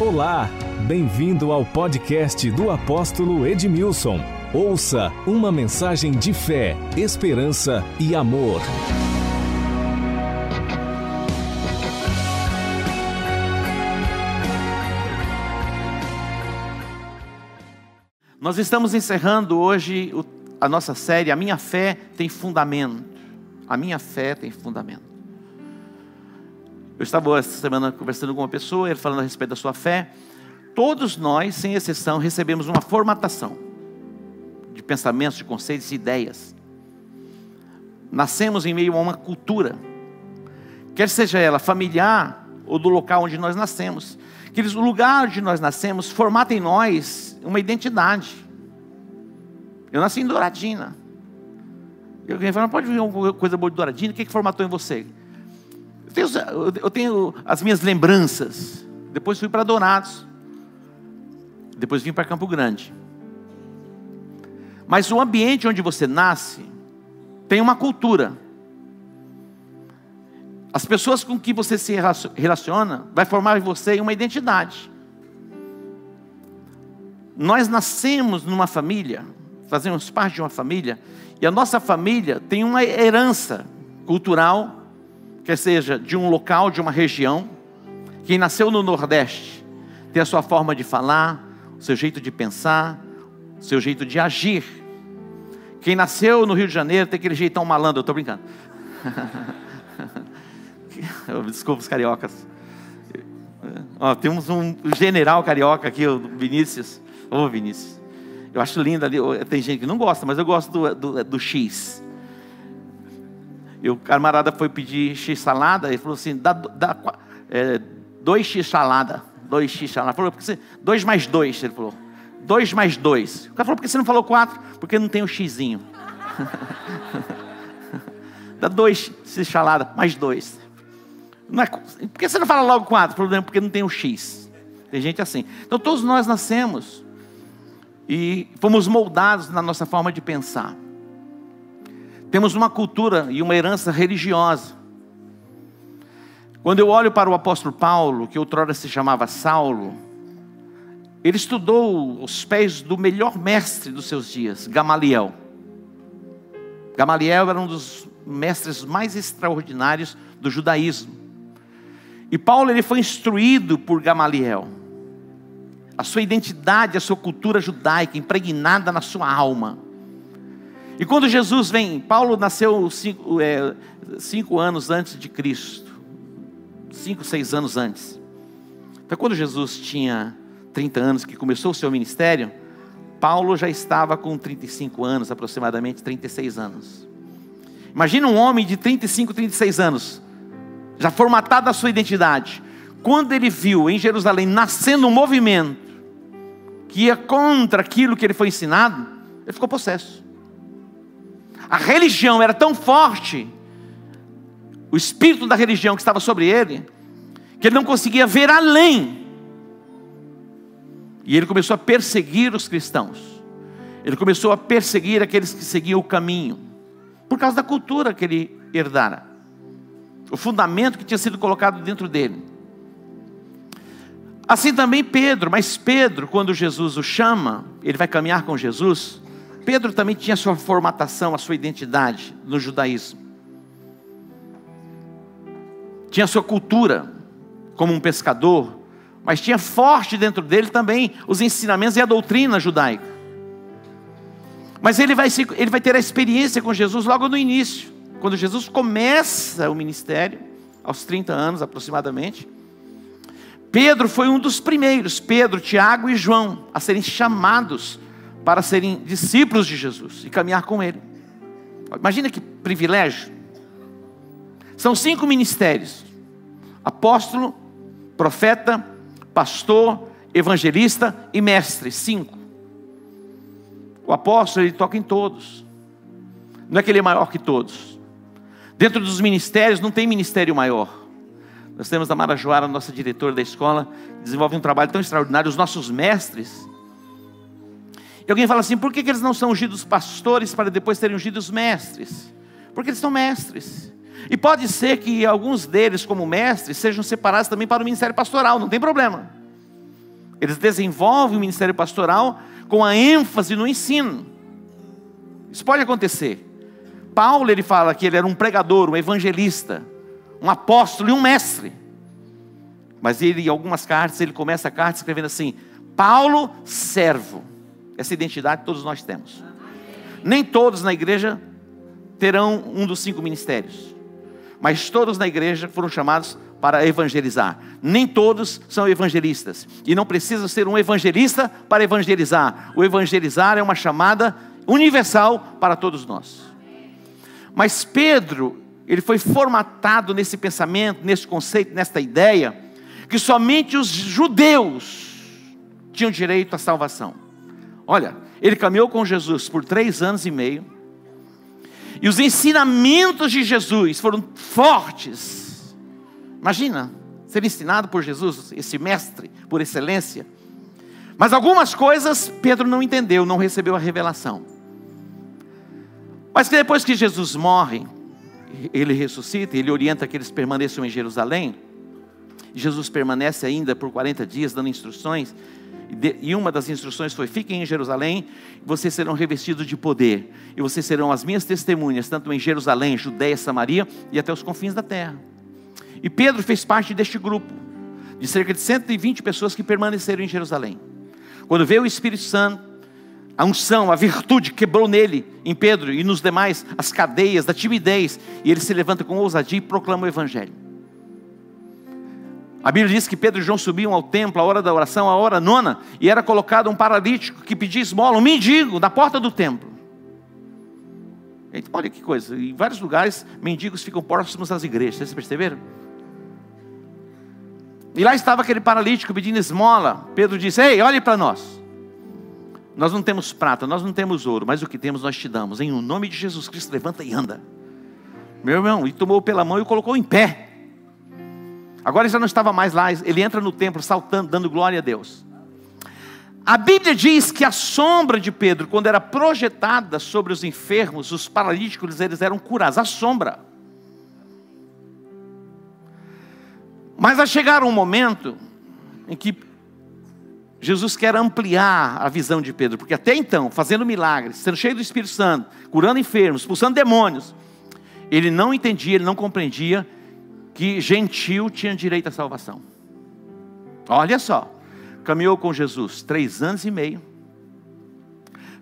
Olá, bem-vindo ao podcast do apóstolo Edmilson. Ouça uma mensagem de fé, esperança e amor. Nós estamos encerrando hoje a nossa série, A Minha Fé Tem Fundamento. A Minha Fé Tem Fundamento. Eu estava essa semana conversando com uma pessoa, ele falando a respeito da sua fé. Todos nós, sem exceção, recebemos uma formatação de pensamentos, de conceitos, de ideias. Nascemos em meio a uma cultura, quer seja ela familiar ou do local onde nós nascemos. Que o lugar onde nós nascemos formata em nós uma identidade. Eu nasci em Douradina. E alguém fala, pode vir alguma coisa boa de Douradina? O que formatou em você? Eu tenho as minhas lembranças. Depois fui para Dourados. Depois vim para Campo Grande. Mas o ambiente onde você nasce tem uma cultura. As pessoas com que você se relaciona vai formar em você uma identidade. Nós nascemos numa família, fazemos parte de uma família, e a nossa família tem uma herança cultural, quer seja de um local, de uma região. Quem nasceu no Nordeste tem a sua forma de falar, o seu jeito de pensar, o seu jeito de agir. Quem nasceu no Rio de Janeiro tem aquele jeitão malandro. Eu estou brincando. Desculpa os cariocas. Ó, temos um general carioca aqui, o Vinícius. Ô, Vinícius, eu acho lindo ali. Tem gente que não gosta, mas eu gosto do X. E o camarada foi pedir X salada, ele falou assim, dá 2X salada, 2X salada. Ele falou, porque você, 2 mais 2, ele falou, 2 mais 2. O cara falou, por que você não falou 4? Porque não tem um xizinho. Dá 2X salada, mais 2. Não é, por que você não fala logo 4? Problema, porque não tem um X. Tem gente assim. Então todos nós nascemos e fomos moldados na nossa forma de pensar. Temos uma cultura e uma herança religiosa. Quando eu olho para o apóstolo Paulo, que outrora se chamava Saulo, ele estudou aos pés do melhor mestre dos seus dias, Gamaliel. Gamaliel era um dos mestres mais extraordinários do judaísmo. E Paulo, ele foi instruído por Gamaliel. A sua identidade, a sua cultura judaica, impregnada na sua alma. E quando Jesus vem, Paulo nasceu 5 anos antes de Cristo. 5, 6 anos antes. Então quando Jesus tinha 30 anos, que começou o seu ministério, Paulo já estava com 35 anos, aproximadamente 36 anos. Imagina um homem de 35, 36 anos, já formatado a sua identidade. Quando ele viu em Jerusalém nascendo um movimento que ia contra aquilo que ele foi ensinado, ele ficou possesso. A religião era tão forte, o espírito da religião que estava sobre ele, que ele não conseguia ver além. E ele começou a perseguir os cristãos. Ele começou a perseguir aqueles que seguiam o caminho, por causa da cultura que ele herdara, o fundamento que tinha sido colocado dentro dele. Assim também Pedro. Mas Pedro, quando Jesus o chama, ele vai caminhar com Jesus. Pedro também tinha a sua formatação, a sua identidade no judaísmo. Tinha a sua cultura como um pescador, mas tinha forte dentro dele também os ensinamentos e a doutrina judaica. Mas ele vai ter a experiência com Jesus logo no início. Quando Jesus começa o ministério, aos 30 anos aproximadamente, Pedro foi um dos primeiros, Pedro, Tiago e João, a serem chamados para serem discípulos de Jesus e caminhar com Ele. Imagina que privilégio. São 5 ministérios: apóstolo, profeta, pastor, evangelista e mestre. 5. O apóstolo, ele toca em todos. Não é que ele é maior que todos. Dentro dos ministérios não tem ministério maior. Nós temos a Marajoara, nossa diretora da escola, que desenvolve um trabalho tão extraordinário. Os nossos mestres. E alguém fala assim, por que eles não são ungidos pastores para depois serem ungidos mestres? Porque eles são mestres. E pode ser que alguns deles, como mestres, sejam separados também para o ministério pastoral, não tem problema. Eles desenvolvem o ministério pastoral com a ênfase no ensino. Isso pode acontecer. Paulo, ele fala que ele era um pregador, um evangelista, um apóstolo e um mestre. Mas ele, em algumas cartas, ele começa a carta escrevendo assim: Paulo, servo. Essa identidade todos nós temos. Nem todos na igreja terão um dos 5 ministérios, mas todos na igreja foram chamados para evangelizar. Nem todos são evangelistas, e não precisa ser um evangelista para evangelizar. O evangelizar é uma chamada universal para todos nós. Mas Pedro, ele foi formatado nesse pensamento, nesse conceito, nesta ideia, que somente os judeus tinham direito à salvação. Olha, ele caminhou com Jesus por 3 anos e meio, e os ensinamentos de Jesus foram fortes. Imagina, ser ensinado por Jesus, esse mestre por excelência. Mas algumas coisas Pedro não entendeu, não recebeu a revelação. Mas depois que Jesus morre, ele ressuscita, ele orienta que eles permaneçam em Jerusalém. Jesus permanece ainda por 40 dias dando instruções. E uma das instruções foi: fiquem em Jerusalém, vocês serão revestidos de poder, e vocês serão as minhas testemunhas, tanto em Jerusalém, Judeia, Samaria e até os confins da terra. E Pedro fez parte deste grupo, de cerca de 120 pessoas que permaneceram em Jerusalém. Quando veio o Espírito Santo, a unção, a virtude quebrou nele, em Pedro e nos demais, as cadeias da timidez, e ele se levanta com ousadia e proclama o Evangelho. A Bíblia diz que Pedro e João subiam ao templo à hora da oração, à hora nona, e era colocado um paralítico que pedia esmola, um mendigo, na porta do templo. Então, olha que coisa, em vários lugares mendigos ficam próximos às igrejas, vocês perceberam? E lá estava aquele paralítico pedindo esmola. Pedro disse: ei, olhe para nós, nós não temos prata, nós não temos ouro, mas o que temos nós te damos, em nome de Jesus Cristo, levanta e anda, meu irmão. E tomou pela mão e o colocou em pé. Agora ele já não estava mais lá, ele entra no templo saltando, dando glória a Deus. A Bíblia diz que a sombra de Pedro, quando era projetada sobre os enfermos, os paralíticos, eles eram curados, a sombra. Mas a chegar um momento em que Jesus quer ampliar a visão de Pedro, porque até então, fazendo milagres, sendo cheio do Espírito Santo, curando enfermos, expulsando demônios, ele não entendia, ele não compreendia que gentil tinha direito à salvação. Olha só, caminhou com Jesus 3 anos e meio,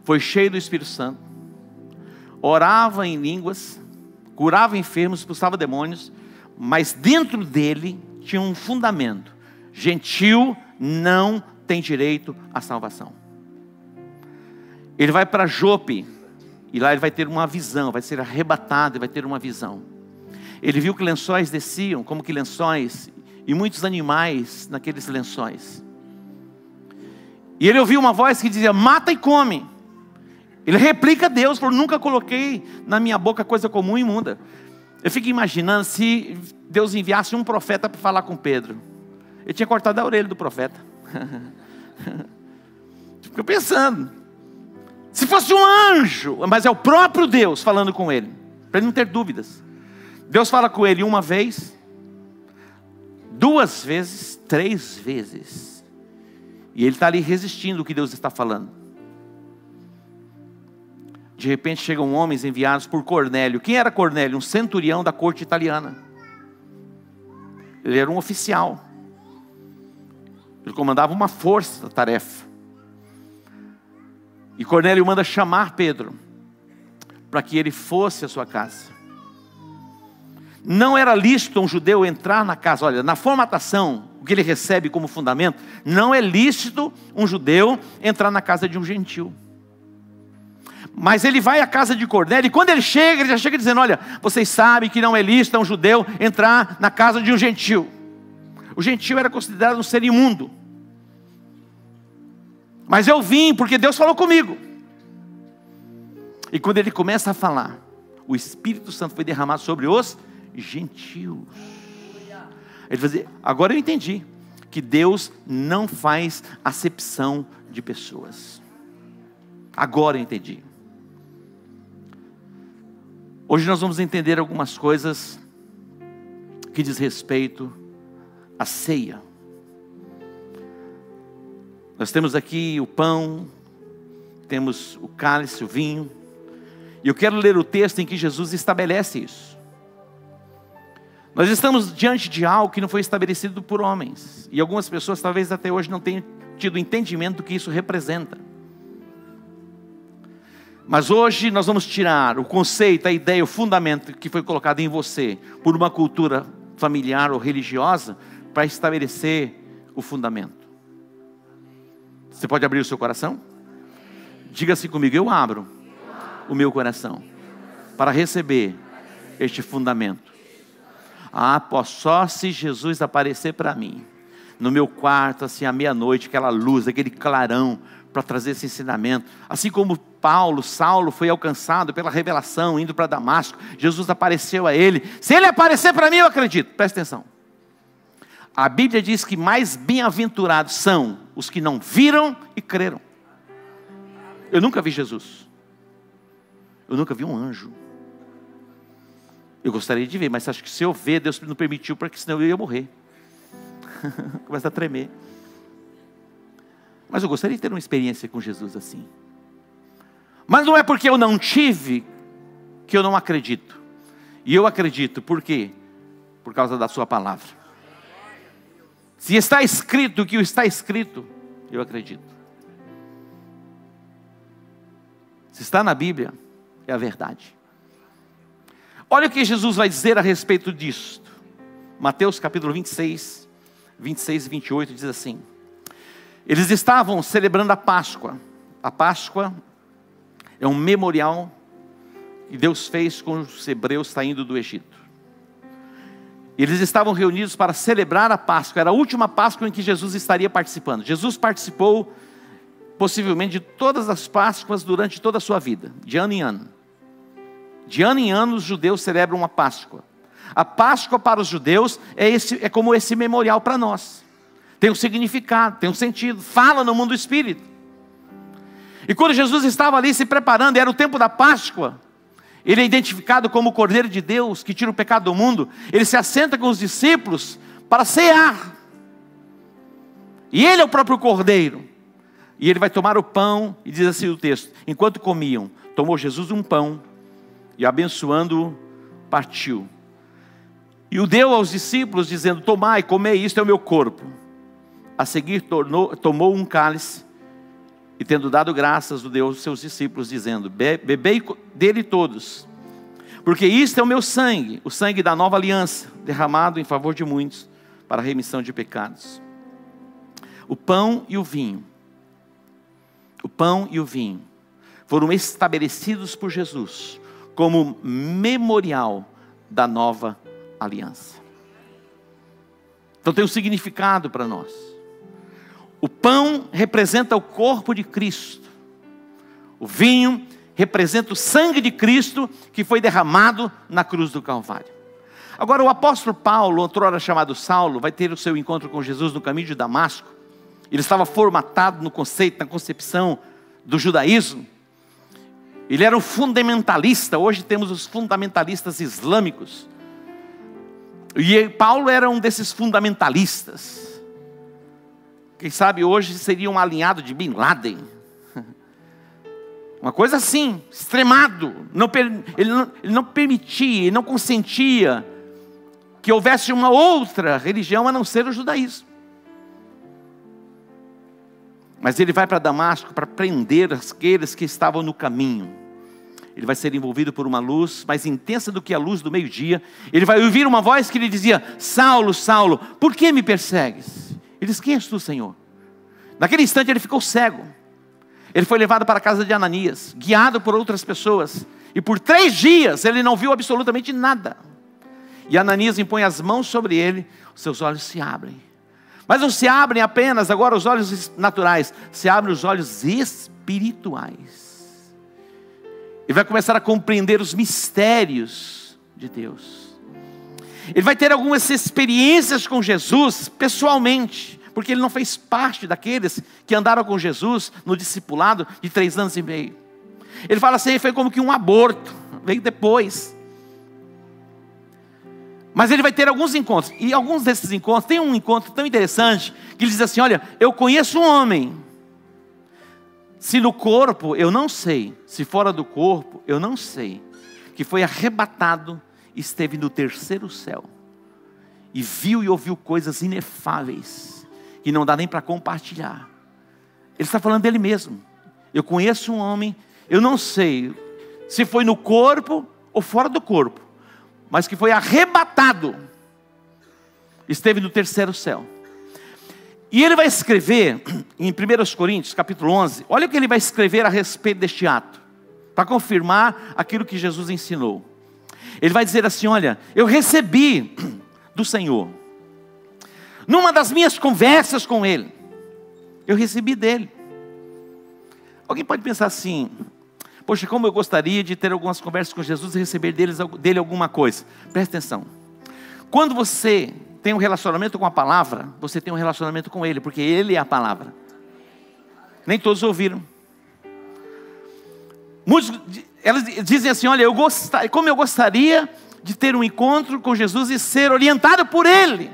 foi cheio do Espírito Santo, orava em línguas, curava enfermos, expulsava demônios, mas dentro dele tinha um fundamento: gentil não tem direito à salvação. Ele vai para Jope, e lá ele vai ter uma visão, vai ser arrebatado e vai ter uma visão. Ele viu que lençóis desciam, como que lençóis, e muitos animais naqueles lençóis. E ele ouviu uma voz que dizia: mata e come. Ele replica Deus, falou: nunca coloquei na minha boca coisa comum e imunda. Eu fico imaginando se Deus enviasse um profeta para falar com Pedro. Ele tinha cortado a orelha do profeta. Fico pensando, se fosse um anjo, mas é o próprio Deus falando com ele, para ele não ter dúvidas. Deus fala com ele uma vez, 2 vezes, 3 vezes. E ele está ali resistindo ao que Deus está falando. De repente chegam homens enviados por Cornélio. Quem era Cornélio? Um centurião da corte italiana. Ele era um oficial. Ele comandava uma força-tarefa. E Cornélio manda chamar Pedro para que ele fosse à sua casa. Não era lícito um judeu entrar na casa. Olha, na formatação, o que ele recebe como fundamento, não é lícito um judeu entrar na casa de um gentil. Mas ele vai à casa de Cornélio, e quando ele chega, ele já chega dizendo: olha, vocês sabem que não é lícito um judeu entrar na casa de um gentil. O gentil era considerado um ser imundo. Mas eu vim porque Deus falou comigo. E quando ele começa a falar, o Espírito Santo foi derramado sobre os gentios. Ele fazia: agora eu entendi que Deus não faz acepção de pessoas. Agora eu entendi. Hoje nós vamos entender algumas coisas que diz respeito à ceia. Nós temos aqui o pão, temos o cálice, o vinho. E eu quero ler o texto em que Jesus estabelece isso. Nós estamos diante de algo que não foi estabelecido por homens. E algumas pessoas talvez até hoje não tenham tido entendimento do que isso representa. Mas hoje nós vamos tirar o conceito, a ideia, o fundamento que foi colocado em você por uma cultura familiar ou religiosa para estabelecer o fundamento. Você pode abrir o seu coração? Diga-se comigo, eu abro o meu coração para receber este fundamento. Ah, só se Jesus aparecer para mim, no meu quarto, assim, à meia-noite, aquela luz, aquele clarão, para trazer esse ensinamento. Assim como Saulo foi alcançado pela revelação, indo para Damasco, Jesus apareceu a ele. Se ele aparecer para mim, eu acredito. Presta atenção. A Bíblia diz que mais bem-aventurados são os que não viram e creram. Eu nunca vi Jesus. Eu nunca vi um anjo. Eu gostaria de ver, mas acho que se eu ver, Deus não permitiu, porque senão eu ia morrer. Começa a tremer. Mas eu gostaria de ter uma experiência com Jesus assim. Mas não é porque eu não tive que eu não acredito. E eu acredito, por quê? Por causa da sua palavra. Se está escrito o que está escrito, eu acredito. Se está na Bíblia, é a verdade. Olha o que Jesus vai dizer a respeito disso. Mateus capítulo 26, 26 e 28 diz assim. Eles estavam celebrando a Páscoa. A Páscoa é um memorial que Deus fez com os hebreus saindo do Egito. Eles estavam reunidos para celebrar a Páscoa. Era a última Páscoa em que Jesus estaria participando. Jesus participou possivelmente de todas as Páscoas durante toda a sua vida, de ano em ano. De ano em ano os judeus celebram uma Páscoa. A Páscoa para os judeus é como esse memorial para nós. Tem um significado, tem um sentido, fala no mundo do Espírito. E quando Jesus estava ali se preparando, era o tempo da Páscoa, ele é identificado como o Cordeiro de Deus, que tira o pecado do mundo, ele se assenta com os discípulos para cear. E ele é o próprio Cordeiro. E ele vai tomar o pão, e diz assim o texto, enquanto comiam, tomou Jesus um pão, e abençoando-o, partiu. E o deu aos discípulos, dizendo, tomai, comei, isto é o meu corpo. A seguir tomou um cálice, e tendo dado graças, o deu aos seus discípulos, dizendo, bebei dele todos, porque isto é o meu sangue, o sangue da nova aliança, derramado em favor de muitos, para a remissão de pecados. O pão e o vinho, o pão e o vinho, foram estabelecidos por Jesus, como memorial da nova aliança. Então tem um significado para nós. O pão representa o corpo de Cristo. O vinho representa o sangue de Cristo que foi derramado na cruz do Calvário. Agora o apóstolo Paulo, outrora chamado Saulo, vai ter o seu encontro com Jesus no caminho de Damasco. Ele estava formatado no conceito, na concepção do judaísmo. Ele era um fundamentalista. Hoje temos os fundamentalistas islâmicos. E Paulo era um desses fundamentalistas. Quem sabe hoje seria um alinhado de Bin Laden. Uma coisa assim, extremado. Ele não permitia, ele não consentia que houvesse uma outra religião a não ser o judaísmo. Mas ele vai para Damasco para prender aqueles que estavam no caminho. Ele vai ser envolvido por uma luz mais intensa do que a luz do meio-dia. Ele vai ouvir uma voz que lhe dizia, Saulo, Saulo, por que me persegues? Ele disse, quem és tu, Senhor? Naquele instante ele ficou cego. Ele foi levado para a casa de Ananias, guiado por outras pessoas. E por 3 dias ele não viu absolutamente nada. E Ananias impõe as mãos sobre ele, seus olhos se abrem. Mas não se abrem apenas agora os olhos naturais, se abrem os olhos espirituais. Ele vai começar a compreender os mistérios de Deus. Ele vai ter algumas experiências com Jesus pessoalmente, porque ele não fez parte daqueles que andaram com Jesus no discipulado de 3 anos e meio. Ele fala assim, foi como que um aborto, veio depois. Mas ele vai ter alguns encontros, e alguns desses encontros, tem um encontro tão interessante, que ele diz assim, olha, eu conheço um homem... Se no corpo, eu não sei. Se fora do corpo, eu não sei. Que foi arrebatado, esteve no terceiro céu. E viu e ouviu coisas inefáveis. Que não dá nem para compartilhar. Ele está falando dele mesmo. Eu conheço um homem, eu não sei se foi no corpo ou fora do corpo, mas que foi arrebatado, esteve no terceiro céu. E ele vai escrever em 1 Coríntios capítulo 11, olha o que ele vai escrever a respeito deste ato, para confirmar aquilo que Jesus ensinou. Ele vai dizer assim, olha, eu recebi do Senhor, numa das minhas conversas com Ele, eu recebi dele. Alguém pode pensar assim, poxa, como eu gostaria de ter algumas conversas com Jesus e receber dele alguma coisa. Presta atenção. Quando você tem um relacionamento com a palavra, você tem um relacionamento com Ele, porque Ele é a palavra. Nem todos ouviram. Muitos, elas dizem assim, olha, como eu gostaria de ter um encontro com Jesus e ser orientado por Ele.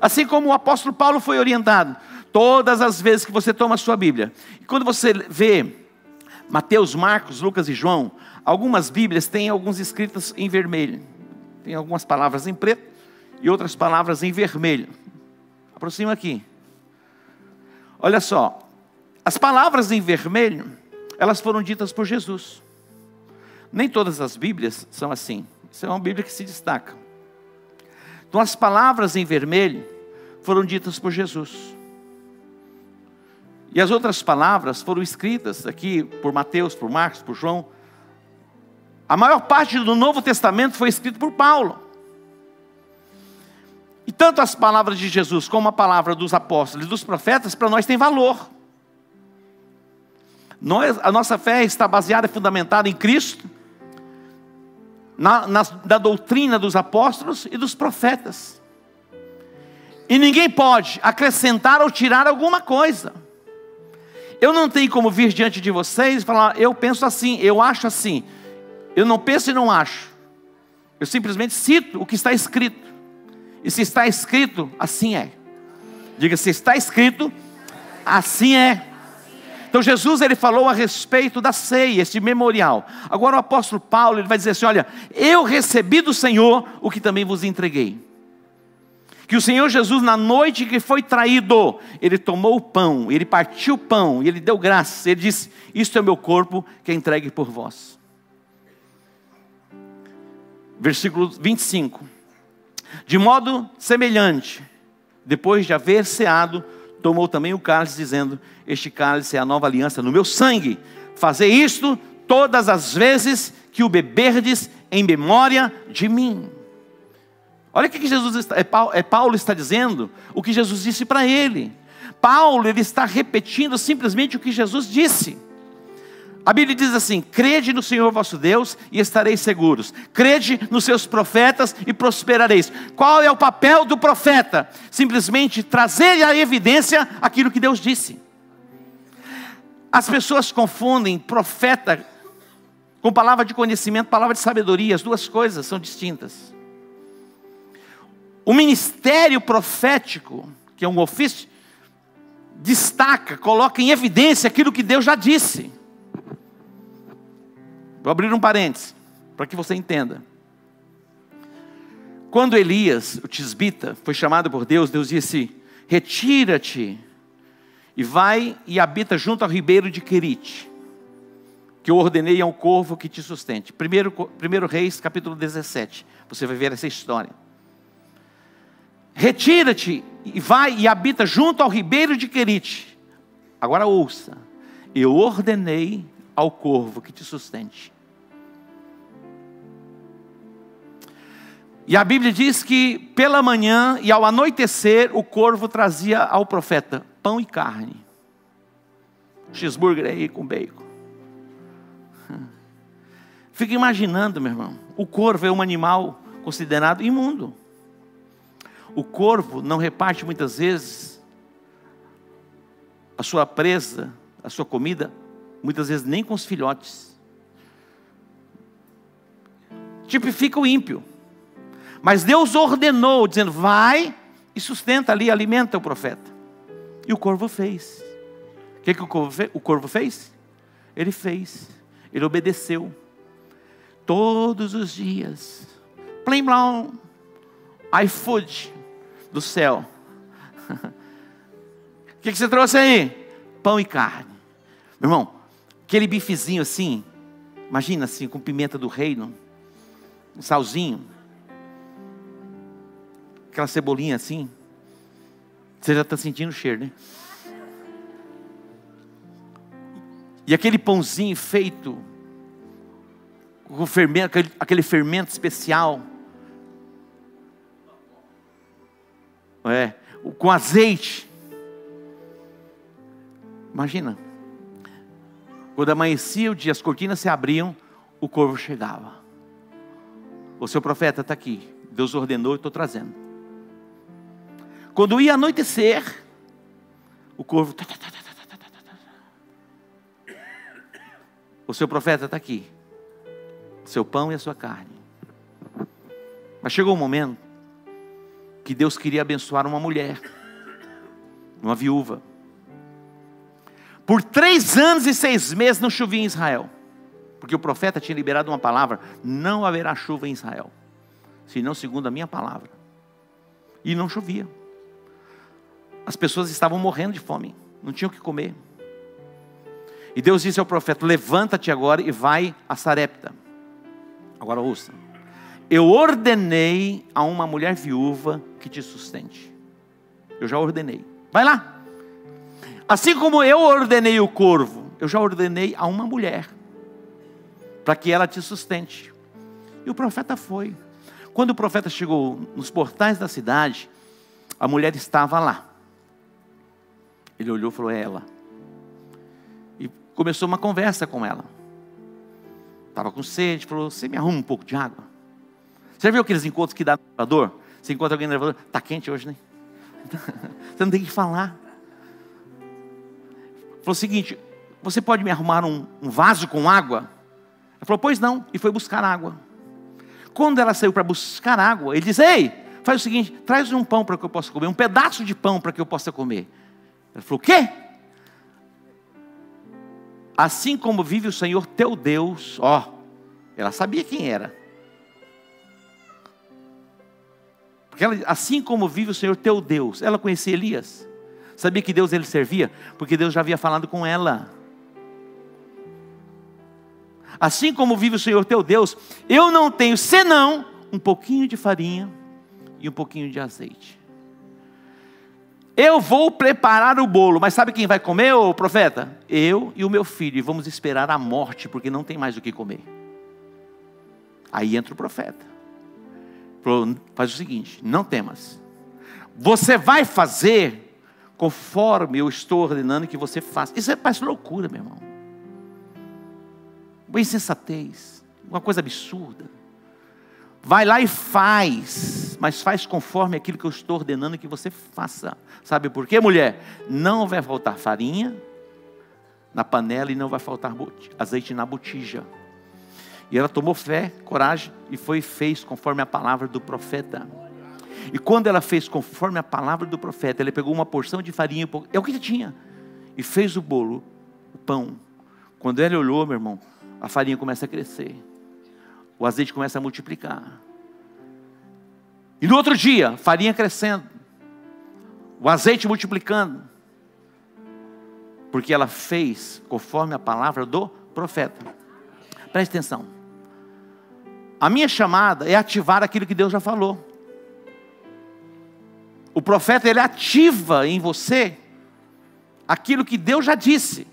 Assim como o apóstolo Paulo foi orientado. Todas as vezes que você toma a sua Bíblia. E quando você vê Mateus, Marcos, Lucas e João, algumas Bíblias têm alguns escritos em vermelho. Tem algumas palavras em preto e outras palavras em vermelho. Aproxima aqui. Olha só. As palavras em vermelho, elas foram ditas por Jesus. Nem todas as Bíblias são assim. Isso é uma Bíblia que se destaca. Então as palavras em vermelho foram ditas por Jesus. E as outras palavras foram escritas aqui por Mateus, por Marcos, por João. A maior parte do Novo Testamento foi escrito por Paulo. E tanto as palavras de Jesus como a palavra dos apóstolos e dos profetas, para nós tem valor. A nossa fé está baseada e fundamentada em Cristo, na doutrina dos apóstolos e dos profetas. E ninguém pode acrescentar ou tirar alguma coisa. Eu não tenho como vir diante de vocês e falar, eu penso assim, eu acho assim. Eu não penso e não acho. Eu simplesmente cito o que está escrito. E se está escrito, assim é. Diga, se está escrito, assim é. Então Jesus, ele falou a respeito da ceia, este memorial. Agora o apóstolo Paulo, ele vai dizer assim, olha, eu recebi do Senhor o que também vos entreguei. Que o Senhor Jesus, na noite que foi traído, Ele tomou o pão, Ele partiu o pão, e Ele deu graças. Ele disse, isto é o meu corpo que é entregue por vós. Versículo 25. De modo semelhante, depois de haver ceado, tomou também o cálice, dizendo, este cálice é a nova aliança no meu sangue. Fazei isto todas as vezes que o beberdes em memória de mim. Olha o que Jesus está, Paulo está dizendo, o que Jesus disse para ele. Paulo, ele está repetindo simplesmente o que Jesus disse. A Bíblia diz assim, crede no Senhor vosso Deus e estareis seguros. Crede nos seus profetas e prosperareis. Qual é o papel do profeta? Simplesmente trazer à evidência aquilo que Deus disse. As pessoas confundem profeta com palavra de conhecimento, palavra de sabedoria. As duas coisas são distintas. O ministério profético, que é um ofício, destaca, coloca em evidência aquilo que Deus já disse. Vou abrir um parênteses, para que você entenda. Quando Elias, o tisbita, foi chamado por Deus, Deus disse, retira-te e vai e habita junto ao ribeiro de Querite, que eu ordenei a um corvo que te sustente. 1 Reis, capítulo 17, você vai ver essa história. Retira-te e vai e habita junto ao ribeiro de Querite. Agora ouça. Eu ordenei ao corvo que te sustente. E a Bíblia diz que pela manhã e ao anoitecer o corvo trazia ao profeta pão e carne. Cheeseburger aí com bacon. Fica imaginando, meu irmão. O corvo é um animal considerado imundo. O corvo não reparte muitas vezes a sua presa, a sua comida, muitas vezes nem com os filhotes. Tipifica o ímpio. Mas Deus ordenou, dizendo, vai e sustenta ali, alimenta o profeta. E o corvo fez. que o corvo fez? Ele fez, ele obedeceu. Todos os dias, plim blom, iFood do céu. O que você trouxe aí? Pão e carne. Meu irmão, aquele bifezinho assim, imagina assim, com pimenta do reino, um salzinho, aquela cebolinha assim. Você já está sentindo o cheiro, né? E aquele pãozinho feito com fermento, aquele fermento especial, com azeite. Imagina, quando amanhecia o dia, as cortinas se abriam, o corvo chegava. O seu profeta está aqui, Deus ordenou e estou trazendo. Quando ia anoitecer, o corvo, o seu profeta está aqui, seu pão e a sua carne. Mas chegou um momento que Deus queria abençoar uma mulher, uma viúva. Por 3 anos e 6 meses não chovia em Israel, porque o profeta tinha liberado uma palavra: não haverá chuva em Israel, senão segundo a minha palavra. E não chovia. As pessoas estavam morrendo de fome, não tinham o que comer. E Deus disse ao profeta: levanta-te agora e vai a Sarepta. Agora ouça, eu ordenei a uma mulher viúva que te sustente. Eu já ordenei, vai lá. Assim como eu ordenei o corvo, eu já ordenei a uma mulher, para que ela te sustente. E o profeta foi. Quando o profeta chegou nos portais da cidade, a mulher estava lá. Ele olhou e falou: é ela. E começou uma conversa com ela. Estava com sede, falou: você me arruma um pouco de água? Você já viu aqueles encontros que dá no elevador? Você encontra alguém no elevador, está quente hoje, né? Você não tem que falar. Falou o seguinte: você pode me arrumar um vaso com água? Ela falou: pois não, e foi buscar água. Quando ela saiu para buscar água, ele disse: ei, faz o seguinte, traz um pão para que eu possa comer, um pedaço de pão para que eu possa comer. Ela falou: o quê? Assim como vive o Senhor teu Deus, ó, ela sabia quem era. Porque ela, assim como vive o Senhor teu Deus, ela conhecia Elias, sabia que Deus ele servia, porque Deus já havia falado com ela. Assim como vive o Senhor teu Deus, eu não tenho senão um pouquinho de farinha e um pouquinho de azeite. Eu vou preparar o bolo, mas sabe quem vai comer, ô profeta? Eu e o meu filho, e vamos esperar a morte, porque não tem mais o que comer. Aí entra o profeta. Faz o seguinte, não temas. Você vai fazer conforme eu estou ordenando que você faça. Isso parece loucura, meu irmão. Uma insensatez, uma coisa absurda. Vai lá e faz, mas faz conforme aquilo que eu estou ordenando que você faça. Sabe por quê, mulher? Não vai faltar farinha na panela e não vai faltar azeite na botija. E ela tomou fé, coragem e foi e fez conforme a palavra do profeta. E quando ela fez conforme a palavra do profeta, ele pegou uma porção de farinha, é o que tinha, e fez o bolo, o pão. Quando ela olhou, meu irmão, a farinha começa a crescer. O azeite começa a multiplicar. E no outro dia, farinha crescendo, o azeite multiplicando, porque ela fez conforme a palavra do profeta. Preste atenção. A minha chamada é ativar aquilo que Deus já falou. O profeta, ele ativa em você aquilo que Deus já disse.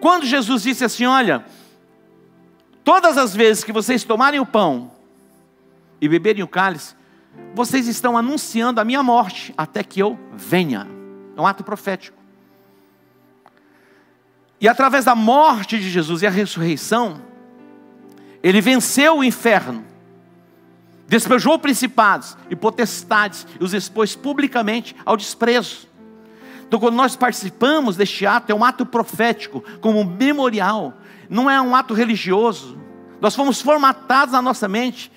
Quando Jesus disse assim: olha, todas as vezes que vocês tomarem o pão e beberem o cálice, vocês estão anunciando a minha morte, até que eu venha. É um ato profético. E através da morte de Jesus e a ressurreição, ele venceu o inferno, despejou principados e potestades, e os expôs publicamente ao desprezo. Então quando nós participamos deste ato, é um ato profético, como um memorial. Não é um ato religioso. Nós fomos formatados na nossa mente,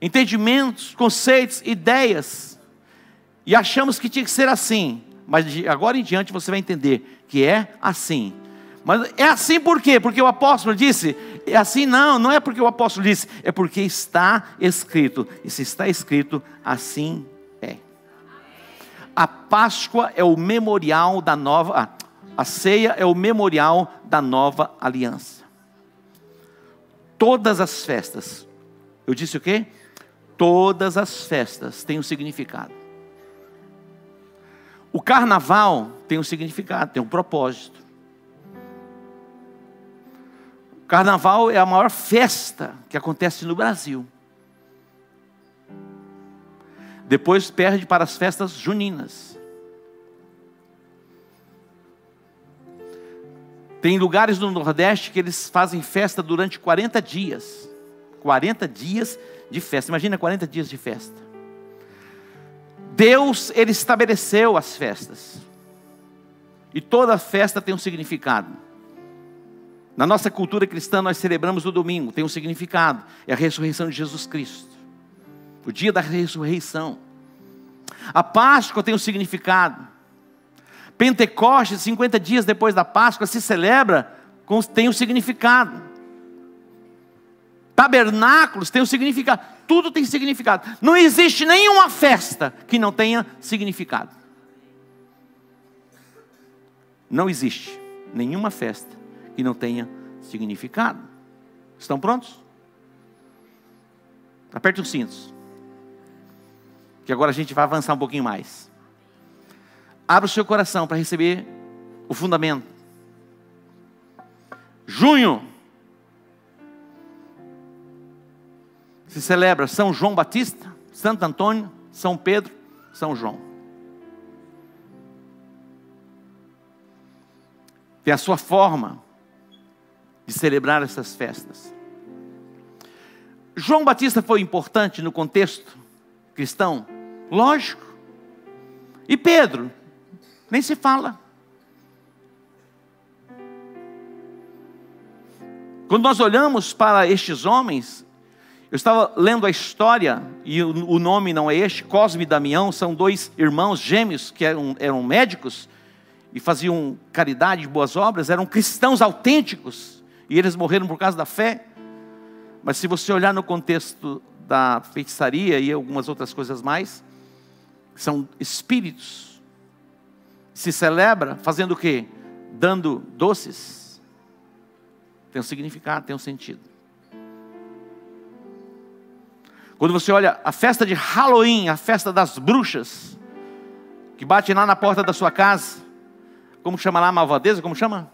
entendimentos, conceitos, ideias, e achamos que tinha que ser assim. mas de agora em diante você vai entender que é assim. Mas é assim por quê? Porque o apóstolo disse? É assim não, não é porque o apóstolo disse, é porque está escrito. E se está escrito, assim é. A Páscoa é o memorial da nova, a ceia é o memorial da nova aliança. Todas as festas, eu disse o quê? Todas as festas têm um significado. O carnaval tem um significado, tem um propósito. O carnaval é a maior festa que acontece no Brasil. Depois perde para as festas juninas. Tem lugares no Nordeste que eles fazem festa durante 40 dias. 40 dias de festa. Imagina 40 dias de festa. Deus, Ele estabeleceu as festas. E toda festa tem um significado. Na nossa cultura cristã, nós celebramos o domingo. Tem um significado. É a ressurreição de Jesus Cristo. O dia da ressurreição. A Páscoa tem um significado. Pentecostes, 50 dias depois da Páscoa, se celebra, tem um significado. Tabernáculos tem um significado. Tudo tem significado. Não existe nenhuma festa que não tenha significado. Não existe nenhuma festa que não tenha significado. Estão prontos? Aperte os cintos, que agora a gente vai avançar um pouquinho mais. Abra o seu coração para receber o fundamento. Junho se celebra São João Batista, Santo Antônio, São Pedro, São João. Tem a sua forma de celebrar essas festas. João Batista foi importante no contexto cristão? Lógico. E Pedro? Nem se fala. Quando nós olhamos para estes homens, eu estava lendo a história, e o nome não é este, Cosme e Damião, são dois irmãos gêmeos que eram médicos, e faziam caridade e boas obras, eram cristãos autênticos, e eles morreram por causa da fé. Mas se você olhar no contexto da feitiçaria e algumas outras coisas mais, são espíritos. Se celebra fazendo o quê? Dando doces. Tem um significado, tem um sentido. Quando você olha a festa de Halloween, a festa das bruxas, que bate lá na porta da sua casa, como chama lá a malvadeza? Como chama?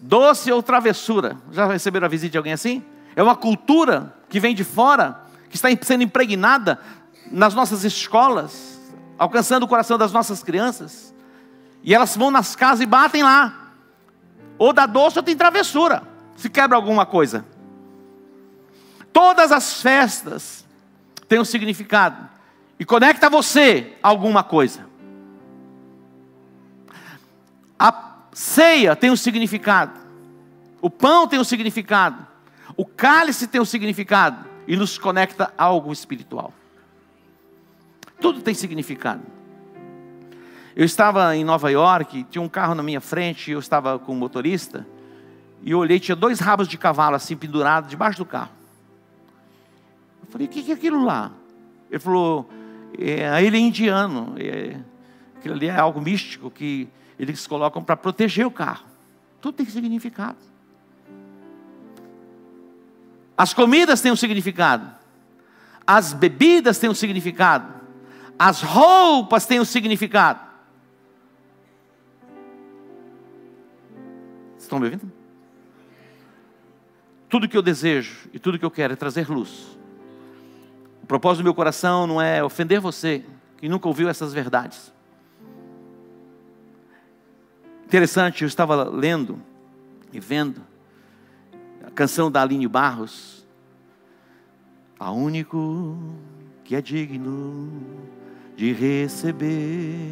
Doce ou travessura? Já receberam a visita de alguém assim? É uma cultura que vem de fora, que está sendo impregnada nas nossas escolas, alcançando o coração das nossas crianças, e elas vão nas casas e batem lá, ou dá doce ou tem travessura, se quebra alguma coisa. Todas as festas têm um significado, e conecta você a alguma coisa. A ceia tem um significado, o pão tem um significado, o cálice tem um significado, e nos conecta a algo espiritual. Tudo tem significado. Eu estava em Nova York, tinha um carro na minha frente, eu estava com o motorista, e eu olhei, tinha dois rabos de cavalo assim pendurados debaixo do carro. Eu falei, o que é aquilo lá? Ele falou, ele é indiano, aquilo ali é algo místico que eles colocam para proteger o carro. Tudo tem significado. As comidas têm um significado. As bebidas têm um significado. As roupas têm um significado. Vocês estão me ouvindo? Tudo que eu desejo e tudo que eu quero é trazer luz. O propósito do meu coração não é ofender você, que nunca ouviu essas verdades. Interessante, eu estava lendo e vendo a canção da Aline Barros. A único que é digno de receber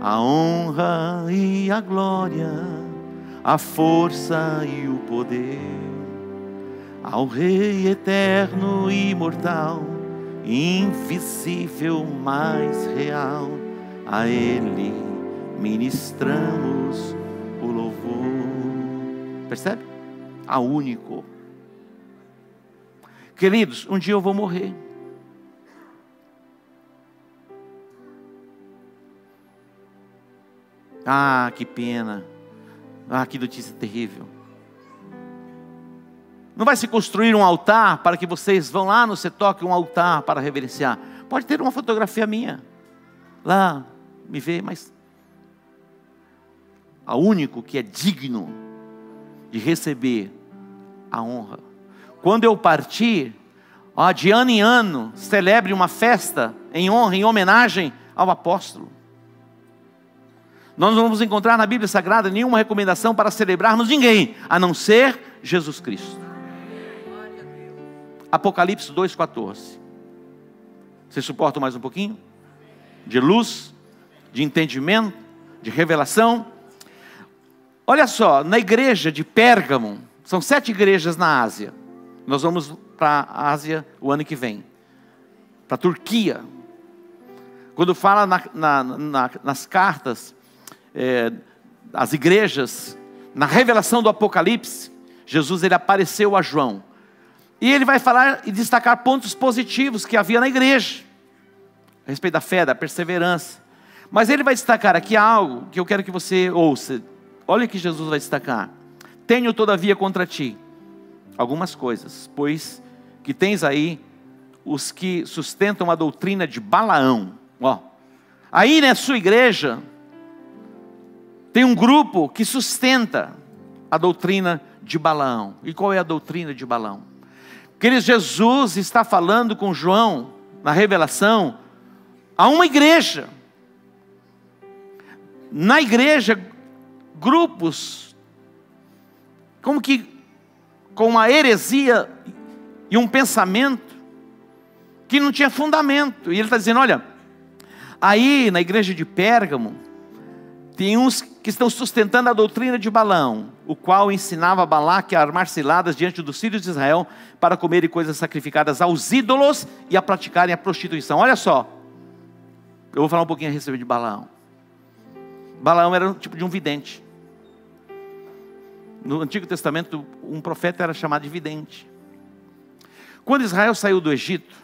a honra e a glória, a força e o poder, ao Rei eterno, imortal, invisível, mais real, a Ele ministramos o louvor. Percebe? A único. Queridos, um dia eu vou morrer. Ah, que pena. Ah, que notícia terrível. Não vai se construir um altar para que vocês vão lá no CETOC, um altar para reverenciar. Pode ter uma fotografia minha. Lá, me vê, mas... A único que é digno de receber a honra. Quando eu partir, ó, de ano em ano, celebre uma festa em honra, em homenagem ao apóstolo. Nós não vamos encontrar na Bíblia Sagrada nenhuma recomendação para celebrarmos ninguém, a não ser Jesus Cristo. Apocalipse 2,14. Vocês suportam mais um pouquinho? De luz, de entendimento, de revelação. Olha só, na igreja de Pérgamo, são 7 igrejas na Ásia. Nós vamos para a Ásia o ano que vem. Para a Turquia. Quando fala nas cartas, as igrejas, na revelação do Apocalipse, Jesus ele apareceu a João. E ele vai falar e destacar pontos positivos que havia na igreja, a respeito da fé, da perseverança. Mas ele vai destacar aqui algo que eu quero que você ouça. Olha o que Jesus vai destacar. Tenho todavia contra ti algumas coisas, pois que tens aí os que sustentam a doutrina de Balaão. Ó, aí na sua igreja tem um grupo que sustenta a doutrina de Balaão. E qual é a doutrina de Balaão? Queridos, Jesus está falando com João, na revelação, a uma igreja. Na igreja, grupos, como que com uma heresia e um pensamento que não tinha fundamento. E ele está dizendo, olha, aí na igreja de Pérgamo, tem uns que estão sustentando a doutrina de Balaão, o qual ensinava Balaque a armar ciladas diante dos filhos de Israel para comerem coisas sacrificadas aos ídolos e a praticarem a prostituição. Olha só, eu vou falar um pouquinho a respeito de Balaão. Balaão era um tipo de um vidente. No Antigo Testamento, um profeta era chamado de vidente. Quando Israel saiu do Egito,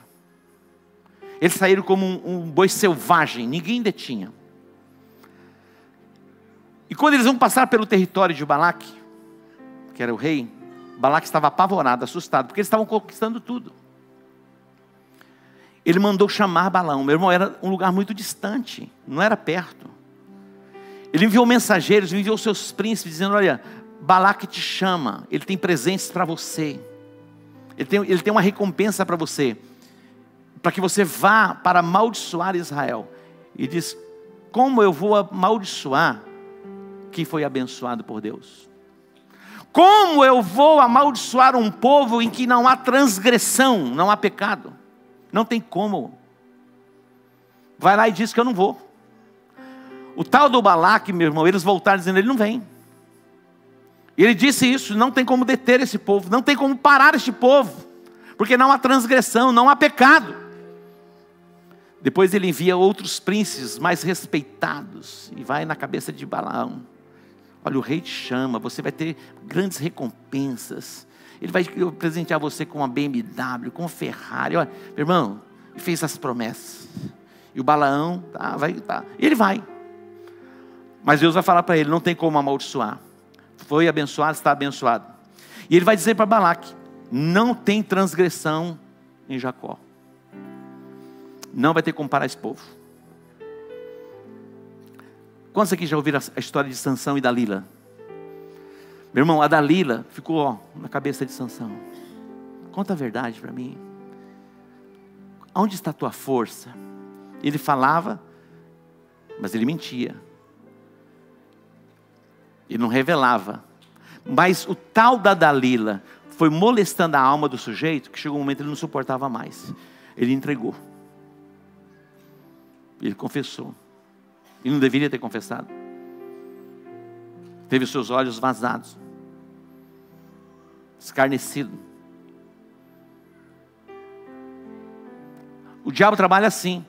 eles saíram como um boi selvagem, ninguém detinha. E quando eles vão passar pelo território de Balaque, que era o rei, Balaque estava apavorado, assustado, porque eles estavam conquistando tudo. Ele mandou chamar Balaão. Meu irmão, era um lugar muito distante, não era perto. Ele enviou mensageiros, enviou seus príncipes, dizendo, olha, Balaque te chama, ele tem presentes para você. Ele tem uma recompensa para você, para que você vá para amaldiçoar Israel. E diz, como eu vou amaldiçoar quem foi abençoado por Deus? Como eu vou amaldiçoar um povo em que não há transgressão, não há pecado? Não tem como. Vai lá e diz que eu não vou. O tal do Balaque, meu irmão, eles voltaram dizendo, ele não vem. E ele disse isso, não tem como deter esse povo, não tem como parar este povo, porque não há transgressão, não há pecado. Depois ele envia outros príncipes mais respeitados e vai na cabeça de Balaão. Olha, o rei te chama, você vai ter grandes recompensas. Ele vai presentear você com uma BMW, com uma Ferrari. Olha, meu irmão, ele fez as promessas. E o Balaão, ele vai. Mas Deus vai falar para ele, não tem como amaldiçoar. Foi abençoado, está abençoado. E ele vai dizer para Balaque, não tem transgressão em Jacó. Não vai ter como parar esse povo. Quantos aqui já ouviram a história de Sansão e Dalila? Meu irmão, a Dalila ficou na cabeça de Sansão. Conta a verdade para mim. Onde está a tua força? Ele falava, mas ele mentia. Ele não revelava. Mas o tal da Dalila foi molestando a alma do sujeito, que chegou um momento que ele não suportava mais. Ele entregou. Ele confessou. E não deveria ter confessado. Teve seus olhos vazados. Escarnecido. O diabo trabalha assim.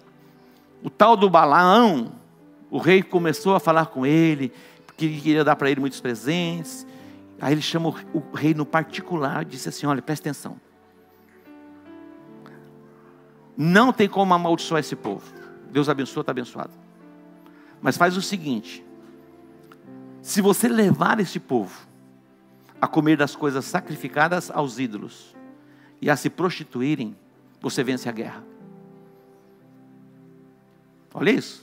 O tal do Balaão, O rei começou a falar com ele, que queria dar para ele muitos presentes. Aí ele chama o rei no particular e disse assim: olha, presta atenção, não tem como amaldiçoar esse povo. Deus abençoa, está abençoado. Mas faz o seguinte: se você levar esse povo a comer das coisas sacrificadas aos ídolos e a se prostituírem, você vence a guerra. Olha isso.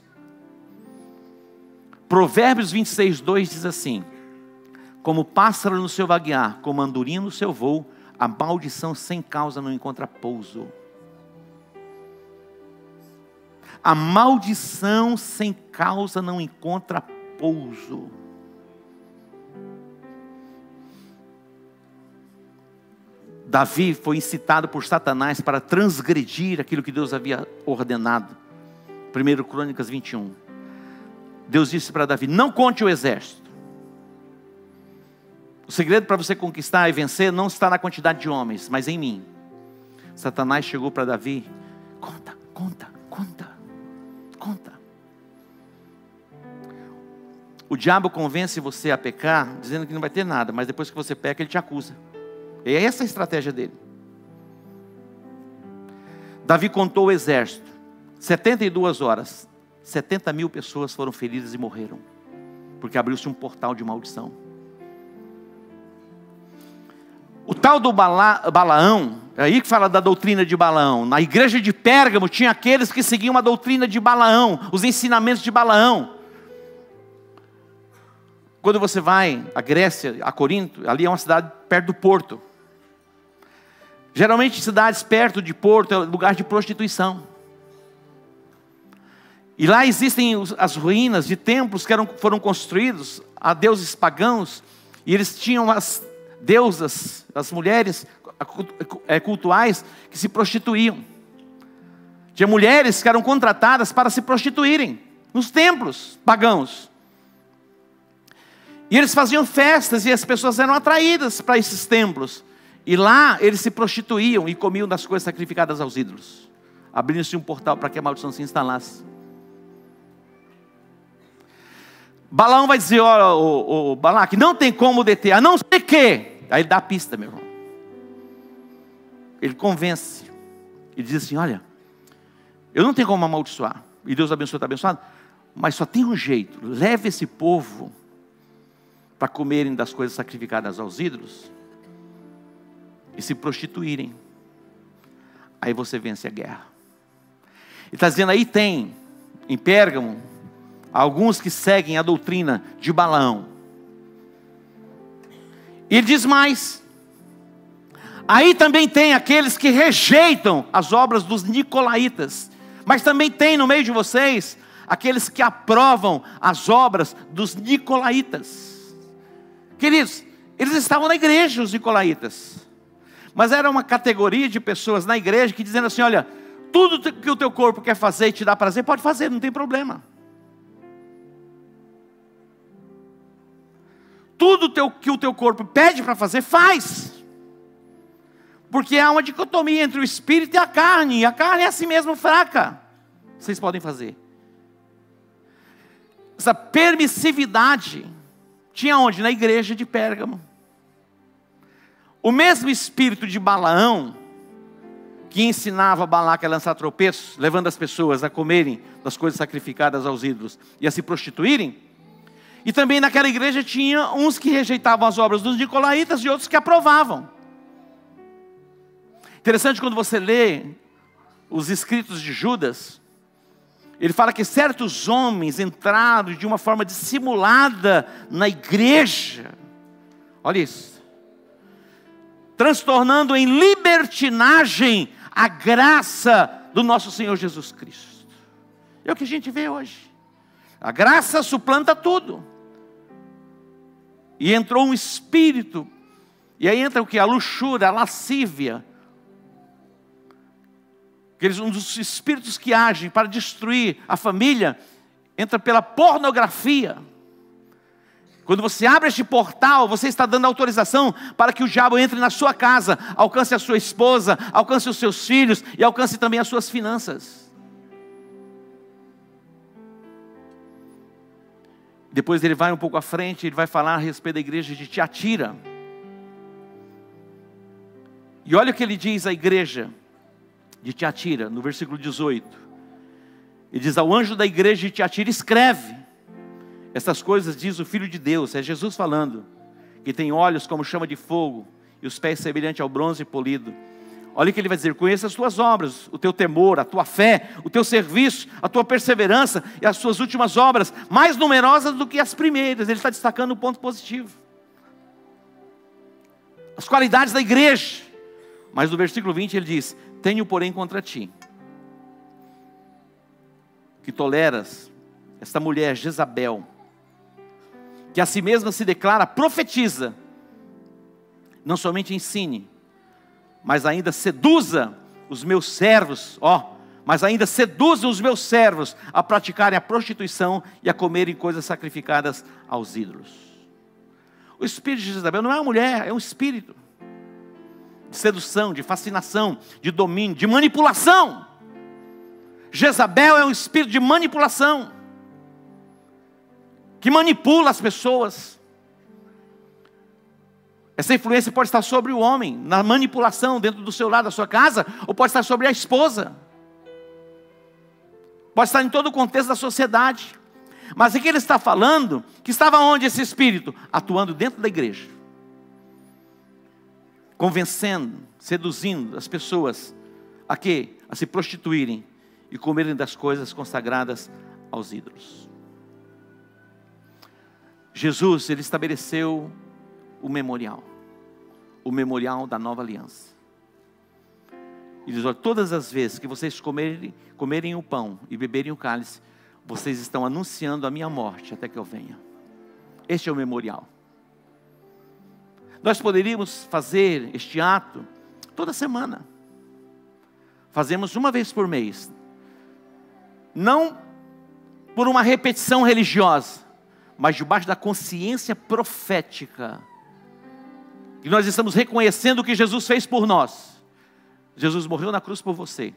Provérbios 26:2 diz assim: como pássaro no seu vaguear, como andorinha no seu voo, a maldição sem causa não encontra pouso. A maldição sem causa não encontra pouso. Davi foi incitado por Satanás para transgredir aquilo que Deus havia ordenado. 1 Crônicas 21. Deus disse para Davi: não conte o exército. O segredo para você conquistar e vencer não está na quantidade de homens, mas em mim. Satanás chegou para Davi: conta, conta, conta, conta. O diabo convence você a pecar, dizendo que não vai ter nada, mas depois que você peca, ele te acusa. E é essa a estratégia dele. Davi contou o exército. 72 horas, 70 mil pessoas foram feridas e morreram, porque abriu-se um portal de maldição. O tal do Balaão, é aí que fala da doutrina de Balaão. Na igreja de Pérgamo tinha aqueles que seguiam a doutrina de Balaão, os ensinamentos de Balaão. Quando você vai à Grécia, a Corinto, ali é uma cidade perto do porto. Geralmente cidades perto de porto é lugar de prostituição. E lá existem as ruínas de templos que foram construídos a deuses pagãos. E eles tinham as deusas, as mulheres cultuais que se prostituíam. Tinha mulheres que eram contratadas para se prostituírem nos templos pagãos. E eles faziam festas e as pessoas eram atraídas para esses templos. E lá eles se prostituíam e comiam das coisas sacrificadas aos ídolos. Abrindo-se um portal para que a maldição se instalasse. Balaão vai dizer: olha, Balaque, não tem como deter, a não ser que... Aí ele dá a pista, meu irmão. Ele convence. Ele diz assim: olha, eu não tenho como amaldiçoar. E Deus abençoa, está abençoado. Mas só tem um jeito: leve esse povo para comerem das coisas sacrificadas aos ídolos e se prostituírem. Aí você vence a guerra. Ele está dizendo: aí tem, em Pérgamo, alguns que seguem a doutrina de Balaão. E ele diz mais: aí também tem aqueles que rejeitam as obras dos Nicolaítas, mas também tem no meio de vocês aqueles que aprovam as obras dos Nicolaítas. Queridos, eles estavam na igreja, os Nicolaítas. Mas era uma categoria de pessoas na igreja que dizendo assim: olha, tudo que o teu corpo quer fazer e te dá prazer, pode fazer, não tem problema. Tudo que o teu corpo pede para fazer, faz. Porque há uma dicotomia entre o espírito e a carne. E a carne é assim mesmo fraca. Vocês podem fazer. Essa permissividade tinha onde? Na igreja de Pérgamo. O mesmo espírito de Balaão, que ensinava Balaque a lançar tropeços, levando as pessoas a comerem das coisas sacrificadas aos ídolos e a se prostituírem. E também naquela igreja tinha uns que rejeitavam as obras dos Nicolaítas e outros que aprovavam. Interessante quando você lê os escritos de Judas. Ele fala que certos homens entraram de uma forma dissimulada na igreja. Olha isso. Transtornando em libertinagem a graça do nosso Senhor Jesus Cristo. É o que a gente vê hoje. A graça suplanta tudo. E entrou um espírito. E aí entra o que? A luxúria, a lascívia. Um dos espíritos que agem para destruir a família entra pela pornografia. Quando você abre este portal, você está dando autorização para que o diabo entre na sua casa, alcance a sua esposa, alcance os seus filhos e alcance também as suas finanças. Depois ele vai um pouco à frente, ele vai falar a respeito da igreja de Tiatira. E olha o que ele diz à igreja de Tiatira, no versículo 18. Ele diz: ao anjo da igreja de Tiatira, escreve. Essas coisas diz o Filho de Deus, é Jesus falando, que tem olhos como chama de fogo, e os pés semelhantes ao bronze polido. Olha o que ele vai dizer: conheça as tuas obras, o teu temor, a tua fé, o teu serviço, a tua perseverança e as suas últimas obras, mais numerosas do que as primeiras. Ele está destacando um ponto positivo, as qualidades da igreja. Mas no versículo 20 ele diz: tenho porém contra ti, que toleras esta mulher Jezabel, que a si mesma se declara profetiza, não somente ensine, mas ainda seduza os meus servos, mas ainda seduza os meus servos a praticarem a prostituição e a comerem coisas sacrificadas aos ídolos. O espírito de Jezabel não é uma mulher, é um espírito de sedução, de fascinação, de domínio, de manipulação. Jezabel é um espírito de manipulação, que manipula as pessoas. Essa influência pode estar sobre o homem, na manipulação dentro do seu lar, da sua casa, ou pode estar sobre a esposa. Pode estar em todo o contexto da sociedade. Mas aqui ele está falando que estava onde esse espírito? Atuando dentro da igreja, convencendo, seduzindo as pessoas a quê? A se prostituírem e comerem das coisas consagradas aos ídolos. Jesus, ele estabeleceu o memorial da nova aliança. Ele diz: olha, todas as vezes que vocês comerem o pão e beberem o cálice, vocês estão anunciando a minha morte até que eu venha. Este é o memorial. Nós poderíamos fazer este ato toda semana. Fazemos uma vez por mês, não por uma repetição religiosa, mas debaixo da consciência profética, e nós estamos reconhecendo o que Jesus fez por nós. Jesus morreu na cruz por você.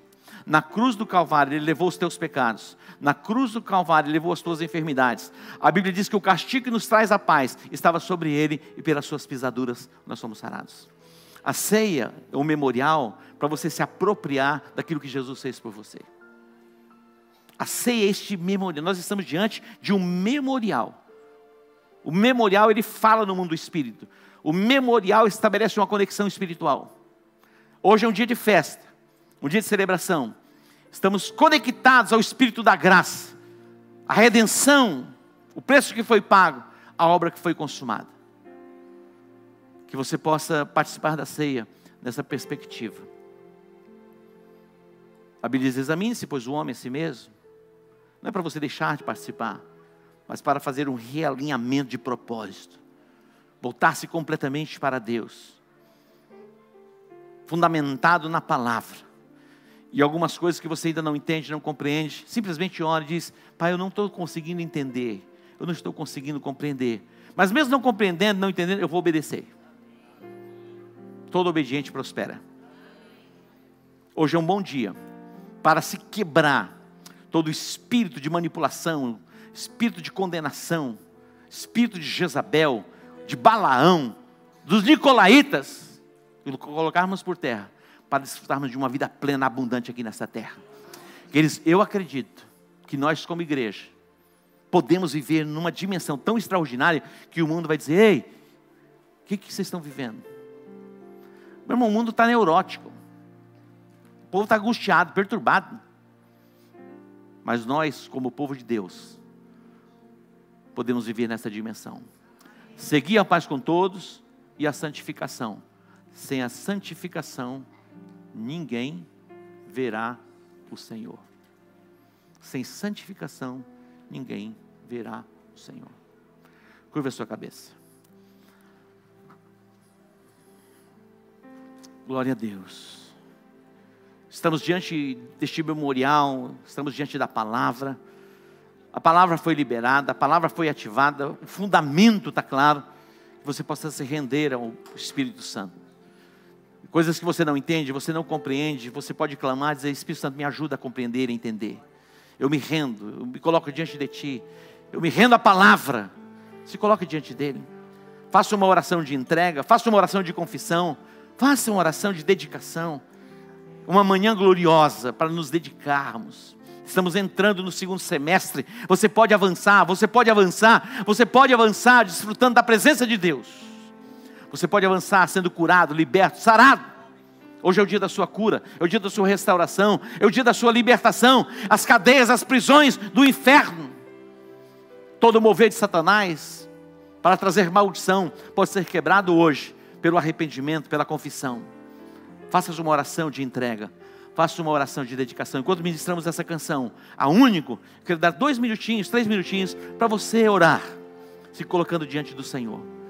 Na cruz do Calvário ele levou os teus pecados. Na cruz do Calvário ele levou as tuas enfermidades. A Bíblia diz que o castigo que nos traz a paz estava sobre ele, e pelas suas pisaduras nós somos sarados. A ceia é um memorial para você se apropriar daquilo que Jesus fez por você. A ceia é este memorial. Nós estamos diante de um memorial. O memorial, ele fala no mundo do espírito. O memorial estabelece uma conexão espiritual. Hoje é um dia de festa, um dia de celebração. Estamos conectados ao Espírito da graça, a redenção, o preço que foi pago, a obra que foi consumada. Que você possa participar da ceia nessa perspectiva. A Bíblia diz: examine-se, pois, o homem a si mesmo. Não é para você deixar de participar, mas para fazer um realinhamento de propósito. Voltar-se completamente para Deus, fundamentado na palavra. E algumas coisas que você ainda não entende, não compreende, simplesmente ora e diz: Pai, eu não estou conseguindo entender, eu não estou conseguindo compreender, mas mesmo não compreendendo, não entendendo, eu vou obedecer. Todo obediente prospera. Hoje é um bom dia para se quebrar todo espírito de manipulação, espírito de condenação, espírito de Jezabel, de Balaão, dos Nicolaítas, e colocarmos por terra, para desfrutarmos de uma vida plena, abundante aqui nessa terra. Queridos, eu acredito que nós, como igreja, podemos viver numa dimensão tão extraordinária que o mundo vai dizer: ei, o que vocês estão vivendo? Meu irmão, o mundo está neurótico, o povo está angustiado, perturbado, mas nós, como povo de Deus, podemos viver nessa dimensão. Seguir a paz com todos e a santificação. Sem a santificação, ninguém verá o Senhor. Sem santificação, ninguém verá o Senhor. Curva a sua cabeça. Glória a Deus. Estamos diante deste memorial, estamos diante da palavra. A palavra foi liberada, a palavra foi ativada, o fundamento está claro, que você possa se render ao Espírito Santo. Coisas que você não entende, você não compreende, você pode clamar e dizer: Espírito Santo, me ajuda a compreender e entender. Eu me rendo, eu me coloco diante de Ti, eu me rendo à palavra. Se coloque diante dele. Faça uma oração de entrega, faça uma oração de confissão, faça uma oração de dedicação. Uma manhã gloriosa para nos dedicarmos. Estamos entrando no segundo semestre. Você pode avançar, você pode avançar, você pode avançar desfrutando da presença de Deus. Você pode avançar sendo curado, liberto, sarado. Hoje é o dia da sua cura, é o dia da sua restauração, é o dia da sua libertação. As cadeias, as prisões do inferno, todo mover de Satanás para trazer maldição pode ser quebrado hoje pelo arrependimento, pela confissão. Faça uma oração de entrega. Faça uma oração de dedicação. Enquanto ministramos essa canção, a único, quero dar 2 minutinhos, 3 minutinhos, para você orar, se colocando diante do Senhor.